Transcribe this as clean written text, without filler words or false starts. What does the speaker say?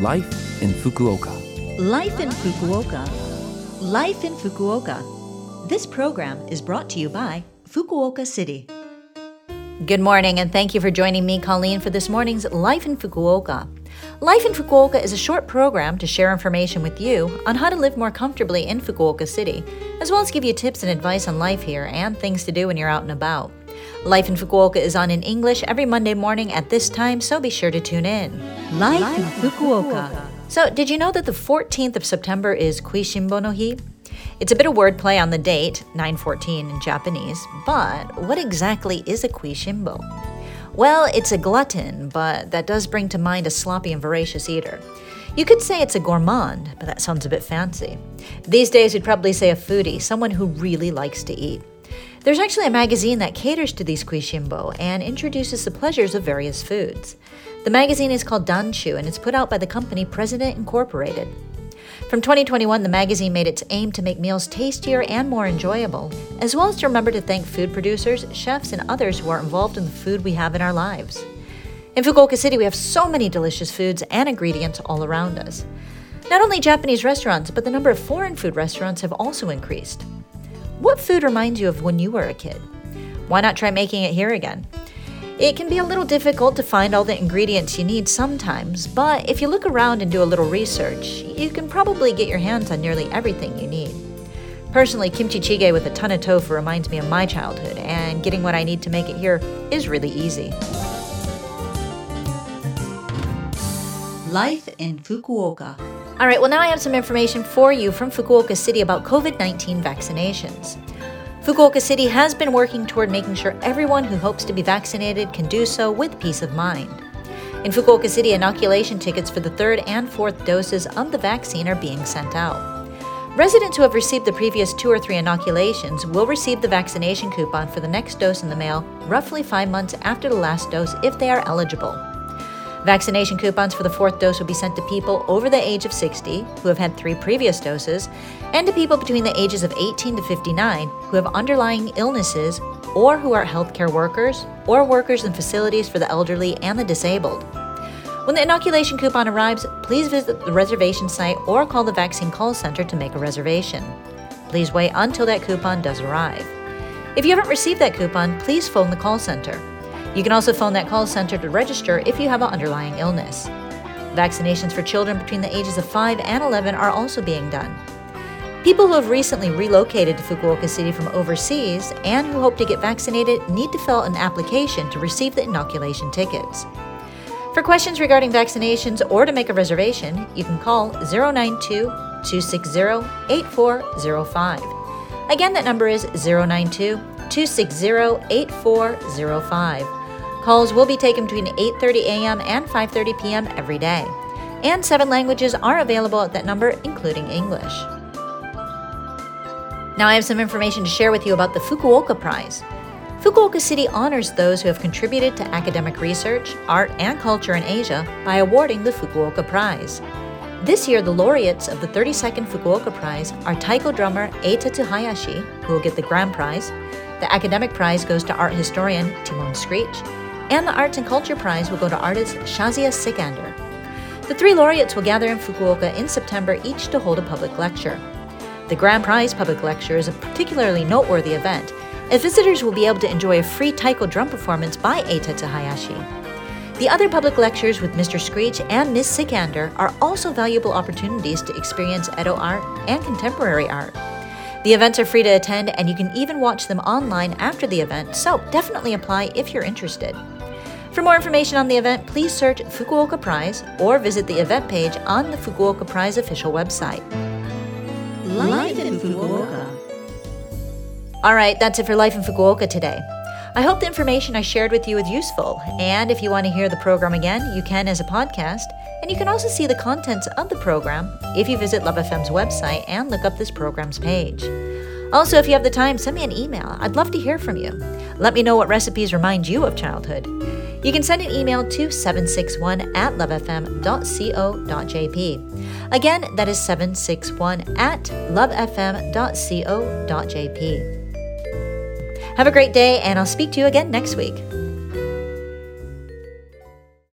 Life in Fukuoka. Life in Fukuoka. Life in Fukuoka. This program is brought to you by Fukuoka City. Good morning, and thank you for joining me, Colleen, for this morning's Life in Fukuoka. Life in Fukuoka is a short program to share information with you on how to live more comfortably in Fukuoka City, as well as give you tips and advice on life here and things to do when you're out and about. Life in Fukuoka is on in English every Monday morning at this time, so be sure to tune in. Life in Fukuoka. So, did you know that the 14th of September is Kuishinbo no Hi? It's a bit of wordplay on the date, 9/14 in Japanese, but what exactly is a kuishinbo? Well, it's a glutton, but that does bring to mind a sloppy and voracious eater. You could say it's a gourmand, but that sounds a bit fancy. These days, we'd probably say a foodie, someone who really likes to eat. There's actually a magazine that caters to these kuishinbo and introduces the pleasures of various foods. The magazine is called Danchu, and it's put out by the company President Incorporated. From 2021, the magazine made its aim to make meals tastier and more enjoyable, as well as to remember to thank food producers, chefs, and others who are involved in the food we have in our lives. In Fukuoka City, we have so many delicious foods and ingredients all around us. Not only Japanese restaurants, but the number of foreign food restaurants have also increased. What food reminds you of when you were a kid? Why not try making it here again? It can be a little difficult to find all the ingredients you need sometimes, but if you look around and do a little research, you can probably get your hands on nearly everything you need. Personally, kimchi jjigae with a ton of tofu reminds me of my childhood, and getting what I need to make it here is really easy. Life in Fukuoka. All right, well now I have some information for you from Fukuoka City about COVID-19 vaccinations. Fukuoka City has been working toward making sure everyone who hopes to be vaccinated can do so with peace of mind. In Fukuoka City, inoculation tickets for the third and fourth doses of the vaccine are being sent out. Residents who have received the previous 2 or 3 inoculations will receive the vaccination coupon for the next dose in the mail roughly 5 months after the last dose if they are eligible. Vaccination coupons for the 4th dose will be sent to people over the age of 60 who have had 3 previous doses and to people between the ages of 18 to 59 who have underlying illnesses or who are healthcare workers or workers in facilities for the elderly and the disabled. When the inoculation coupon arrives, please visit the reservation site or call the vaccine call center to make a reservation. Please wait until that coupon does arrive. If you haven't received that coupon, please phone the call center. You can also phone that call center to register if you have an underlying illness. Vaccinations for children between the ages of 5 and 11 are also being done. People who have recently relocated to Fukuoka City from overseas and who hope to get vaccinated need to fill an application to receive the inoculation tickets. For questions regarding vaccinations or to make a reservation, you can call 092-260-8405. Again, that number is 092-260-8405. Calls will be taken between 8:30 a.m. and 5:30 p.m. every day. And 7 languages are available at that number, including English. Now I have some information to share with you about the Fukuoka Prize. Fukuoka City honors those who have contributed to academic research, art, and culture in Asia by awarding the Fukuoka Prize. This year, the laureates of the 32nd Fukuoka Prize are taiko drummer Eitetsu Hayashi, who will get the grand prize. The academic prize goes to art historian Timon Screech, and the Arts and Culture Prize will go to artist Shazia Sikander. The 3 laureates will gather in Fukuoka in September each to hold a public lecture. The Grand Prize public lecture is a particularly noteworthy event, as visitors will be able to enjoy a free taiko drum performance by Eitetsu Hayashi. The other public lectures with Mr. Screech and Ms. Sikander are also valuable opportunities to experience Edo art and contemporary art. The events are free to attend, and you can even watch them online after the event, so definitely apply if you're interested. For more information on the event, please search Fukuoka Prize or visit the event page on the Fukuoka Prize official website. Life in Fukuoka. All right, that's it for Life in Fukuoka today. I hope the information I shared with you is useful, and if you want to hear the program again, you can as a podcast, and you can also see the contents of the program if you visit Love FM's website and look up this program's page. Also, if you have the time, send me an email. I'd love to hear from you. Let me know what recipes remind you of childhood. You can send an email to 761@lovefm.co.jp. Again, that is 761@lovefm.co.jp. Have a great day, and I'll speak to you again next week.